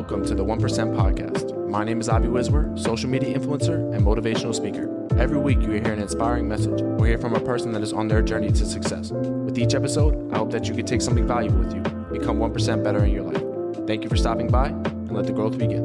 welcome to the 1% Podcast. My name is Avi Wiswer, social media influencer and motivational speaker. Every week you hear an inspiring message or hear from a person that is on their journey to success. With each episode, I hope that you can take something valuable with you, become 1% better in your life. Thank you for stopping by, and let the growth begin.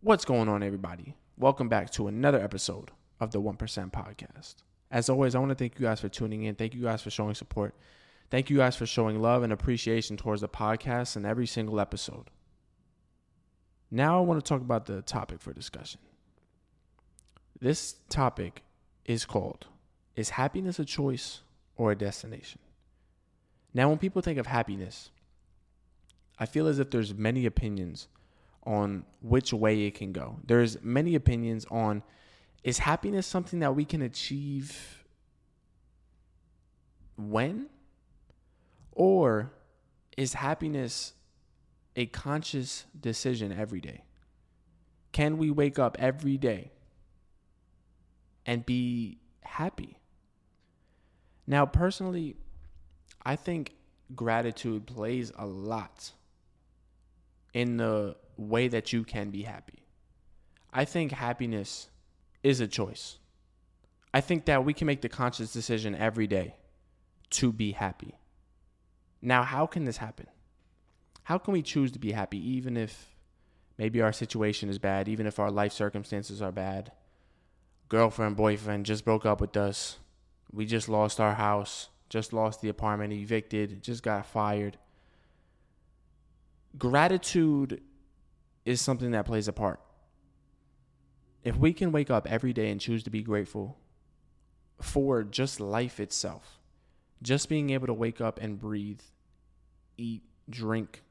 What's going on, everybody? Welcome back to another episode of the 1% Podcast. As always, I want to thank you guys for tuning in. Thank you guys for showing support. Thank you guys for showing love and appreciation towards the podcast and every single episode. Now I want to talk about the topic for discussion. This topic is called, is happiness a choice or a destination? Now, when people think of happiness, I feel as if there's many opinions on which way it can go. There's many opinions on, is happiness something that we can achieve when? Or is happiness a conscious decision every day? Can we wake up every day and be happy? Now, personally, I think gratitude plays a lot in the way that you can be happy. I think happiness is a choice. I think that we can make the conscious decision every day to be happy. Now, how can this happen? How can we choose to be happy even if maybe our situation is bad, even if our life circumstances are bad? Girlfriend, boyfriend just broke up with us. We just lost our house, just lost the apartment, evicted, just got fired. Gratitude is something that plays a part. If we can wake up every day and choose to be grateful for just life itself, just being able to wake up and breathe, eat, drink,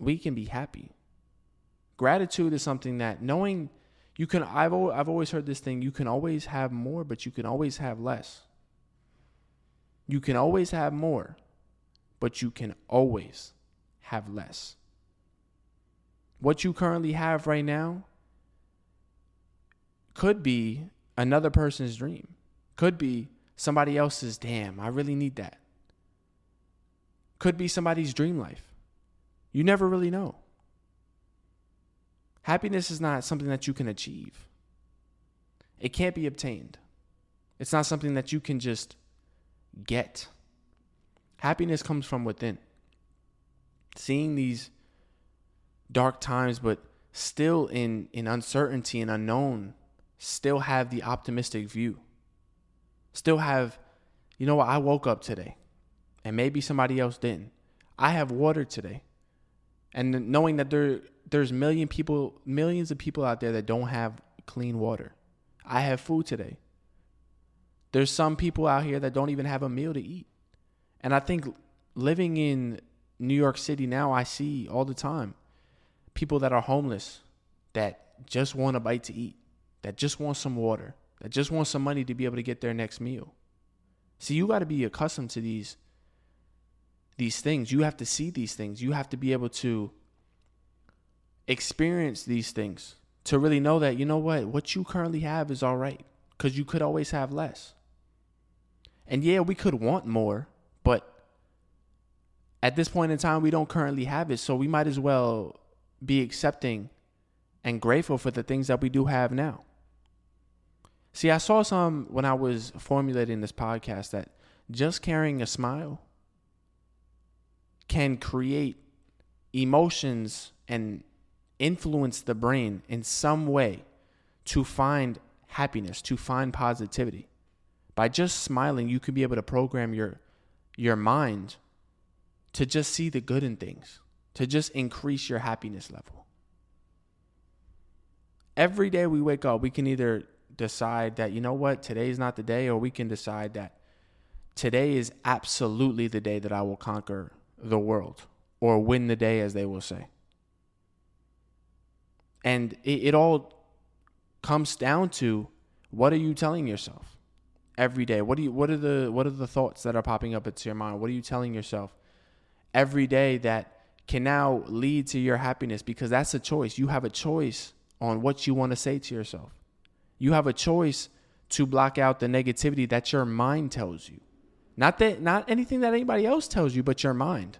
we can be happy. Gratitude is something that knowing you can, I've always heard this thing, you can always have more, but you can always have less. You can always have more, but you can always have less. What you currently have right now could be another person's dream. Could be somebody else's, damn, I really need that. Could be somebody's dream life. You never really know. Happiness is not something that you can achieve. It can't be obtained. It's not something that you can just get. Happiness comes from within. Seeing these dark times, but still in uncertainty and unknown, still have the optimistic view. Still have, you know what, I woke up today, and maybe somebody else didn't. I have water today. And knowing that there's millions of people out there that don't have clean water. I have food today. There's some people out here that don't even have a meal to eat. And I think living in New York City now, I see all the time people that are homeless, that just want a bite to eat, that just want some water, that just want some money to be able to get their next meal. See, you got to be accustomed to these things. You have to see these things. You have to be able to experience these things to really know that, you know what you currently have is all right, because you could always have less. And yeah, we could want more, but at this point in time, we don't currently have it, so we might as well be accepting and grateful for the things that we do have now. See, I saw some when I was formulating this podcast that just carrying a smile can create emotions and influence the brain in some way to find happiness, to find positivity. By just smiling, you can be able to program your mind to just see the good in things, to just increase your happiness level. Every day we wake up, we can either decide that, you know what, today's not the day, or we can decide that today is absolutely the day that I will conquer the world, or win the day, as they will say. And it all comes down to, what are you telling yourself every day? What are the thoughts that are popping up into your mind? What are you telling yourself every day that can now lead to your happiness? Because that's a choice. You have a choice on what you want to say to yourself. You have a choice to block out the negativity that your mind tells you. Not anything that anybody else tells you, but your mind.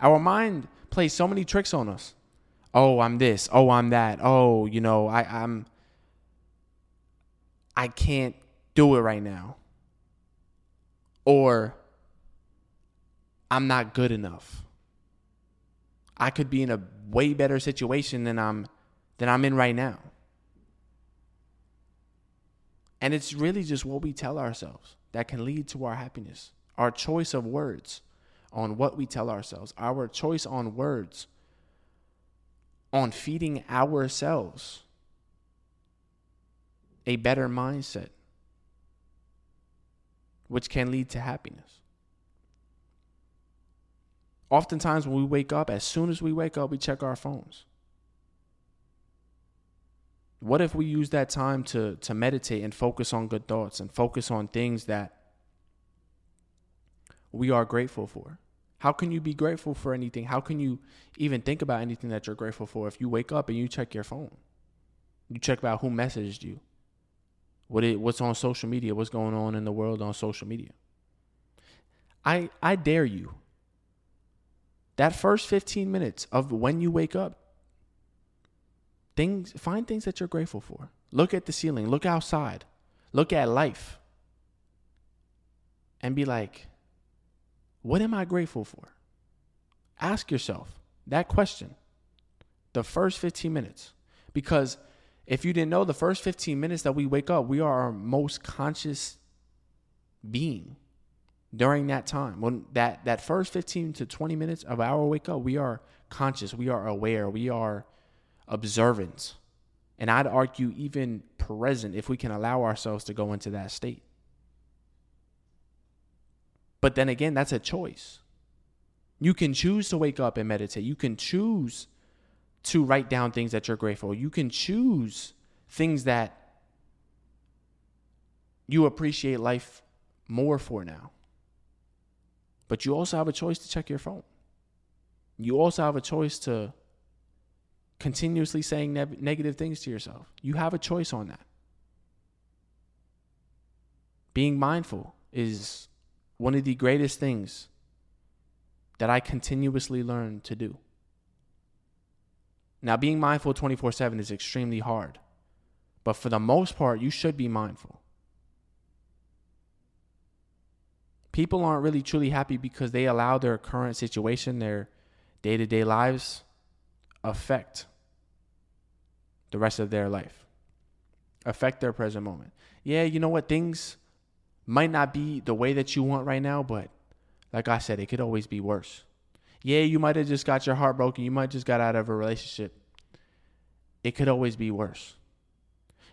Our mind plays so many tricks on us. Oh, I'm this. Oh, I'm that. Oh, you know, I can't do it right now. Or I'm not good enough. I could be in a way better situation than I'm in right now. And it's really just what we tell ourselves that can lead to our happiness. Our choice of words on what we tell ourselves. Our choice on words on feeding ourselves a better mindset, which can lead to happiness. Oftentimes when we wake up, as soon as we wake up, we check our phones. What if we use that time to meditate and focus on good thoughts and focus on things that we are grateful for? How can you be grateful for anything? How can you even think about anything that you're grateful for if you wake up and you check your phone? You check about who messaged you. What's on social media? What's going on in the world on social media? I dare you. That first 15 minutes of when you wake up, find things that you're grateful for. Look at the ceiling. Look outside. Look at life. And be like, what am I grateful for? Ask yourself that question the first 15 minutes. Because if you didn't know, the first 15 minutes that we wake up, we are our most conscious being. During that time, when that first 15 to 20 minutes of our wake up, we are conscious, we are aware, we are observant. And I'd argue even present if we can allow ourselves to go into that state. But then again, that's a choice. You can choose to wake up and meditate. You can choose to write down things that you're grateful. You can choose things that you appreciate life more for now. But you also have a choice to check your phone. You also have a choice to continuously saying negative things to yourself. You have a choice on that. Being mindful is one of the greatest things that I continuously learn to do. Now, being mindful 24/7 is extremely hard. But for the most part, you should be mindful. People aren't really truly happy because they allow their current situation, their day-to-day lives, affect the rest of their life, affect their present moment. Yeah, you know what? Things might not be the way that you want right now, but like I said, it could always be worse. Yeah, you might have just got your heart broken. You might just got out of a relationship. It could always be worse.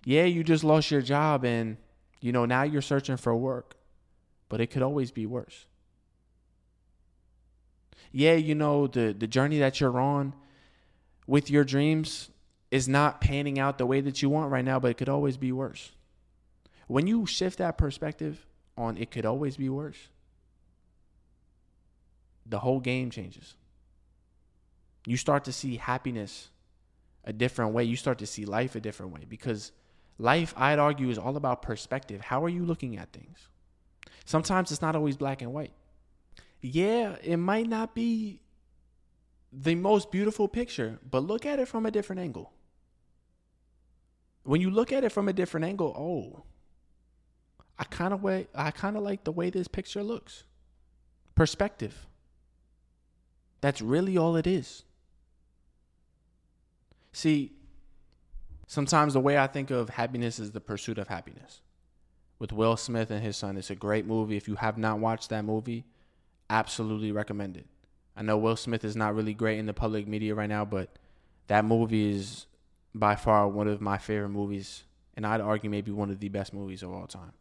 Yeah, you just lost your job and, you know, now you're searching for work. But it could always be worse. Yeah, you know, the journey that you're on with your dreams is not panning out the way that you want right now, but it could always be worse. When you shift that perspective on it could always be worse, the whole game changes. You start to see happiness a different way. You start to see life a different way, because life, I'd argue, is all about perspective. How are you looking at things? Sometimes it's not always black and white. Yeah, it might not be the most beautiful picture, but look at it from a different angle. When you look at it from a different angle, oh, I kind of like the way this picture looks. Perspective. That's really all it is. See, sometimes the way I think of happiness is the pursuit of happiness. With Will Smith and his son. It's a great movie. If you have not watched that movie, absolutely recommend it. I know Will Smith is not really great in the public media right now, but that movie is by far one of my favorite movies, and I'd argue maybe one of the best movies of all time.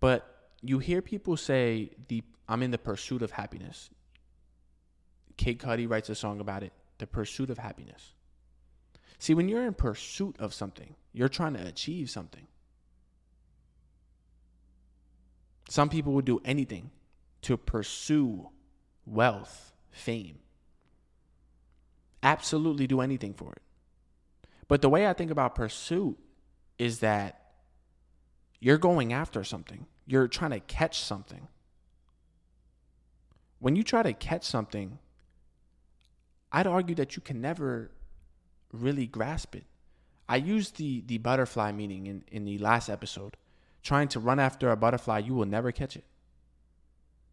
But you hear people say, I'm in the pursuit of happiness. Kid Cudi writes a song about it, The Pursuit of Happiness. See, when you're in pursuit of something, you're trying to achieve something. Some people would do anything to pursue wealth, fame. Absolutely do anything for it. But the way I think about pursuit is that you're going after something. You're trying to catch something. When you try to catch something, I'd argue that you can never really grasp it. I used the butterfly meaning in the last episode. Trying to run after a butterfly, you will never catch it.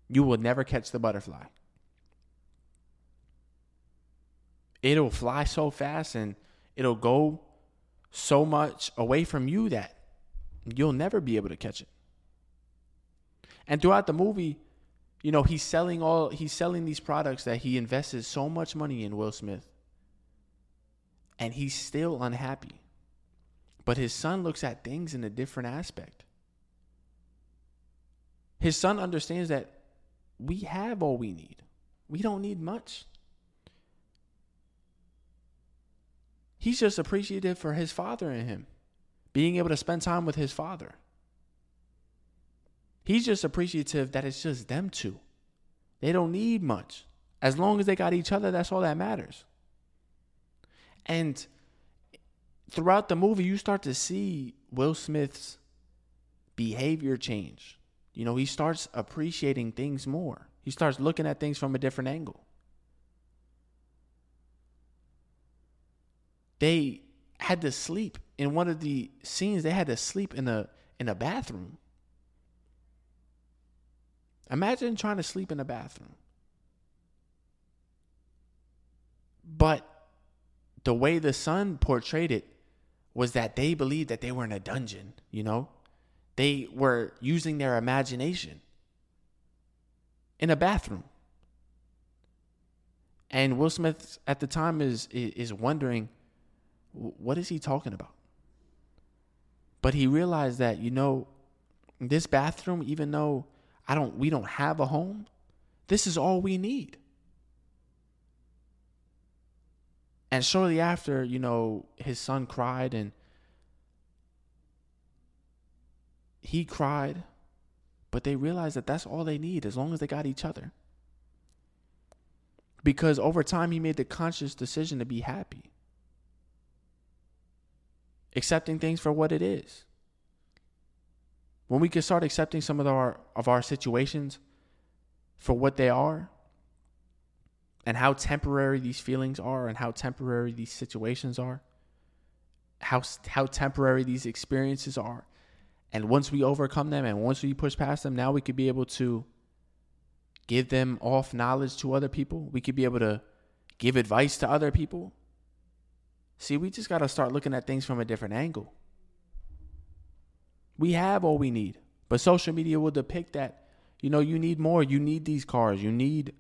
You will never catch the butterfly. It'll fly so fast and it'll go so much away from you that you'll never be able to catch it. And throughout the movie, you know, he's selling these products that he invested so much money in, Will Smith. And he's still unhappy. But his son looks at things in a different aspect. His son understands that we have all we need. We don't need much. He's just appreciative for his father in him, being able to spend time with his father. He's just appreciative that it's just them two. They don't need much. As long as they got each other, that's all that matters. And throughout the movie, you start to see Will Smith's behavior change. You know, he starts appreciating things more. He starts looking at things from a different angle. They had to sleep in one of the scenes. They had to sleep in a bathroom. Imagine trying to sleep in a bathroom. But the way the son portrayed it was that they believed that they were in a dungeon, you know? They were using their imagination in a bathroom. And Will Smith at the time is wondering, what is he talking about? But he realized that, you know, this bathroom, even though we don't have a home, this is all we need. And shortly after, you know, his son cried and he cried, but they realized that that's all they need as long as they got each other. Because over time, he made the conscious decision to be happy. Accepting things for what it is. When we can start accepting some of our situations for what they are, and how temporary these feelings are, and how temporary these situations are, how temporary these experiences are. And once we overcome them and once we push past them, now we could be able to give them off knowledge to other people. We could be able to give advice to other people. See, we just got to start looking at things from a different angle. We have all we need, but social media will depict that, you know, you need more. You need these cars. You need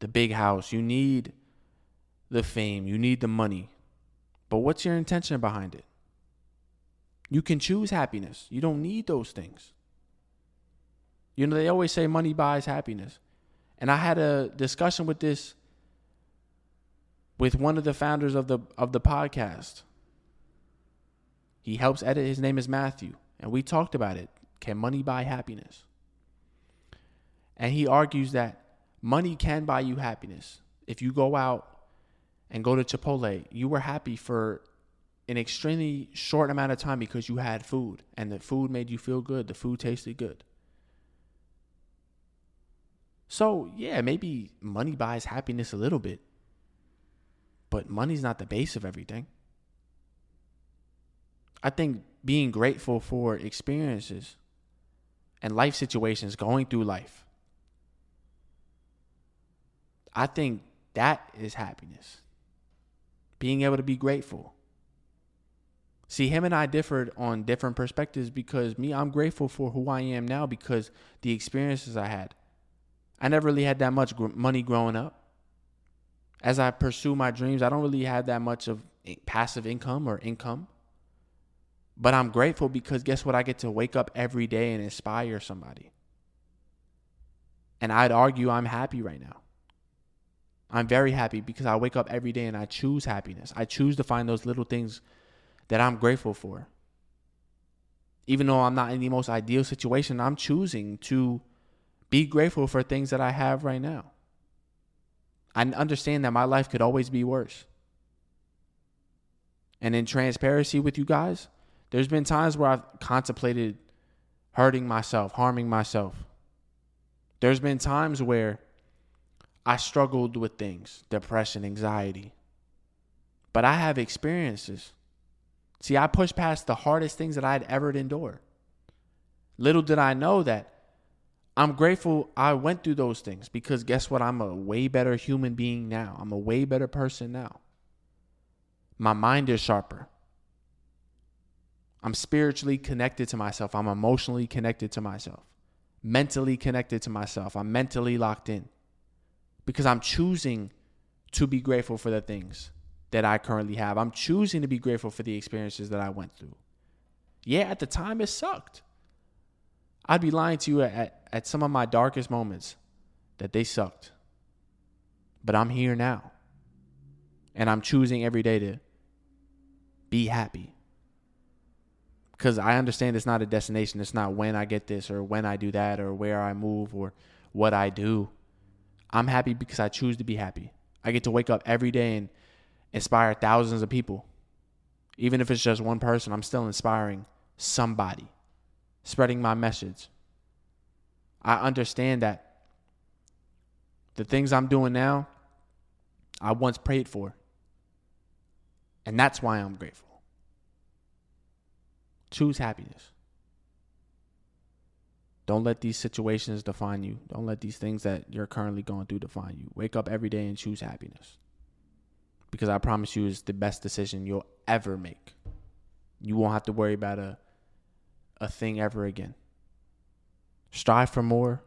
the big house. You need the fame. You need the money. But what's your intention behind it? You can choose happiness. You don't need those things. You know, they always say money buys happiness. And I had a discussion with this with one of the founders of the podcast. He helps edit. His name is Matthew. And we talked about it. Can money buy happiness? And he argues that money can buy you happiness. If you go out and go to Chipotle, you were happy for an extremely short amount of time because you had food and the food made you feel good. The food tasted good. So yeah, maybe money buys happiness a little bit, but money's not the base of everything. I think being grateful for experiences and life situations, going through life, I think that is happiness. Being able to be grateful. See, him and I differed on different perspectives because me, I'm grateful for who I am now because the experiences I had. I never really had that much money growing up. As I pursue my dreams, I don't really have that much of passive income or income. But I'm grateful because guess what? I get to wake up every day and inspire somebody. And I'd argue I'm happy right now. I'm very happy because I wake up every day and I choose happiness. I choose to find those little things that I'm grateful for. Even though I'm not in the most ideal situation, I'm choosing to be grateful for things that I have right now. I understand that my life could always be worse. And in transparency with you guys, There's been times where I've contemplated hurting myself, harming myself. There's been times where I struggled with things, depression, anxiety. But I have experiences. See, I pushed past the hardest things that I'd ever endured. Little did I know that I'm grateful I went through those things, because guess what? I'm a way better human being now. I'm a way better person now. My mind is sharper. I'm spiritually connected to myself. I'm emotionally connected to myself. Mentally connected to myself. I'm mentally locked in because I'm choosing to be grateful for the things that I currently have. I'm choosing to be grateful for the experiences that I went through. Yeah, at the time it sucked. I'd be lying to you at some of my darkest moments that they sucked. But I'm here now. And I'm choosing every day to be happy. Because I understand it's not a destination. It's not when I get this or when I do that or where I move or what I do. I'm happy because I choose to be happy. I get to wake up every day and inspire thousands of people. Even if it's just one person, I'm still inspiring somebody, spreading my message. I understand that the things I'm doing now, I once prayed for. And that's why I'm grateful. Choose happiness. Don't let these situations define you. Don't let these things that you're currently going through define you. Wake up every day and choose happiness. Because I promise you, it's the best decision you'll ever make. You won't have to worry about a thing ever again. Strive for more.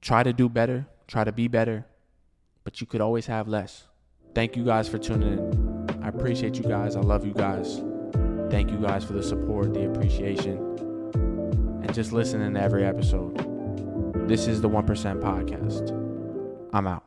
Try to do better. Try to be better. But you could always have less. Thank you guys for tuning in. I appreciate you guys. I love you guys. Thank you guys for the support, the appreciation, and just listening to every episode. This is the 1% Podcast. I'm out.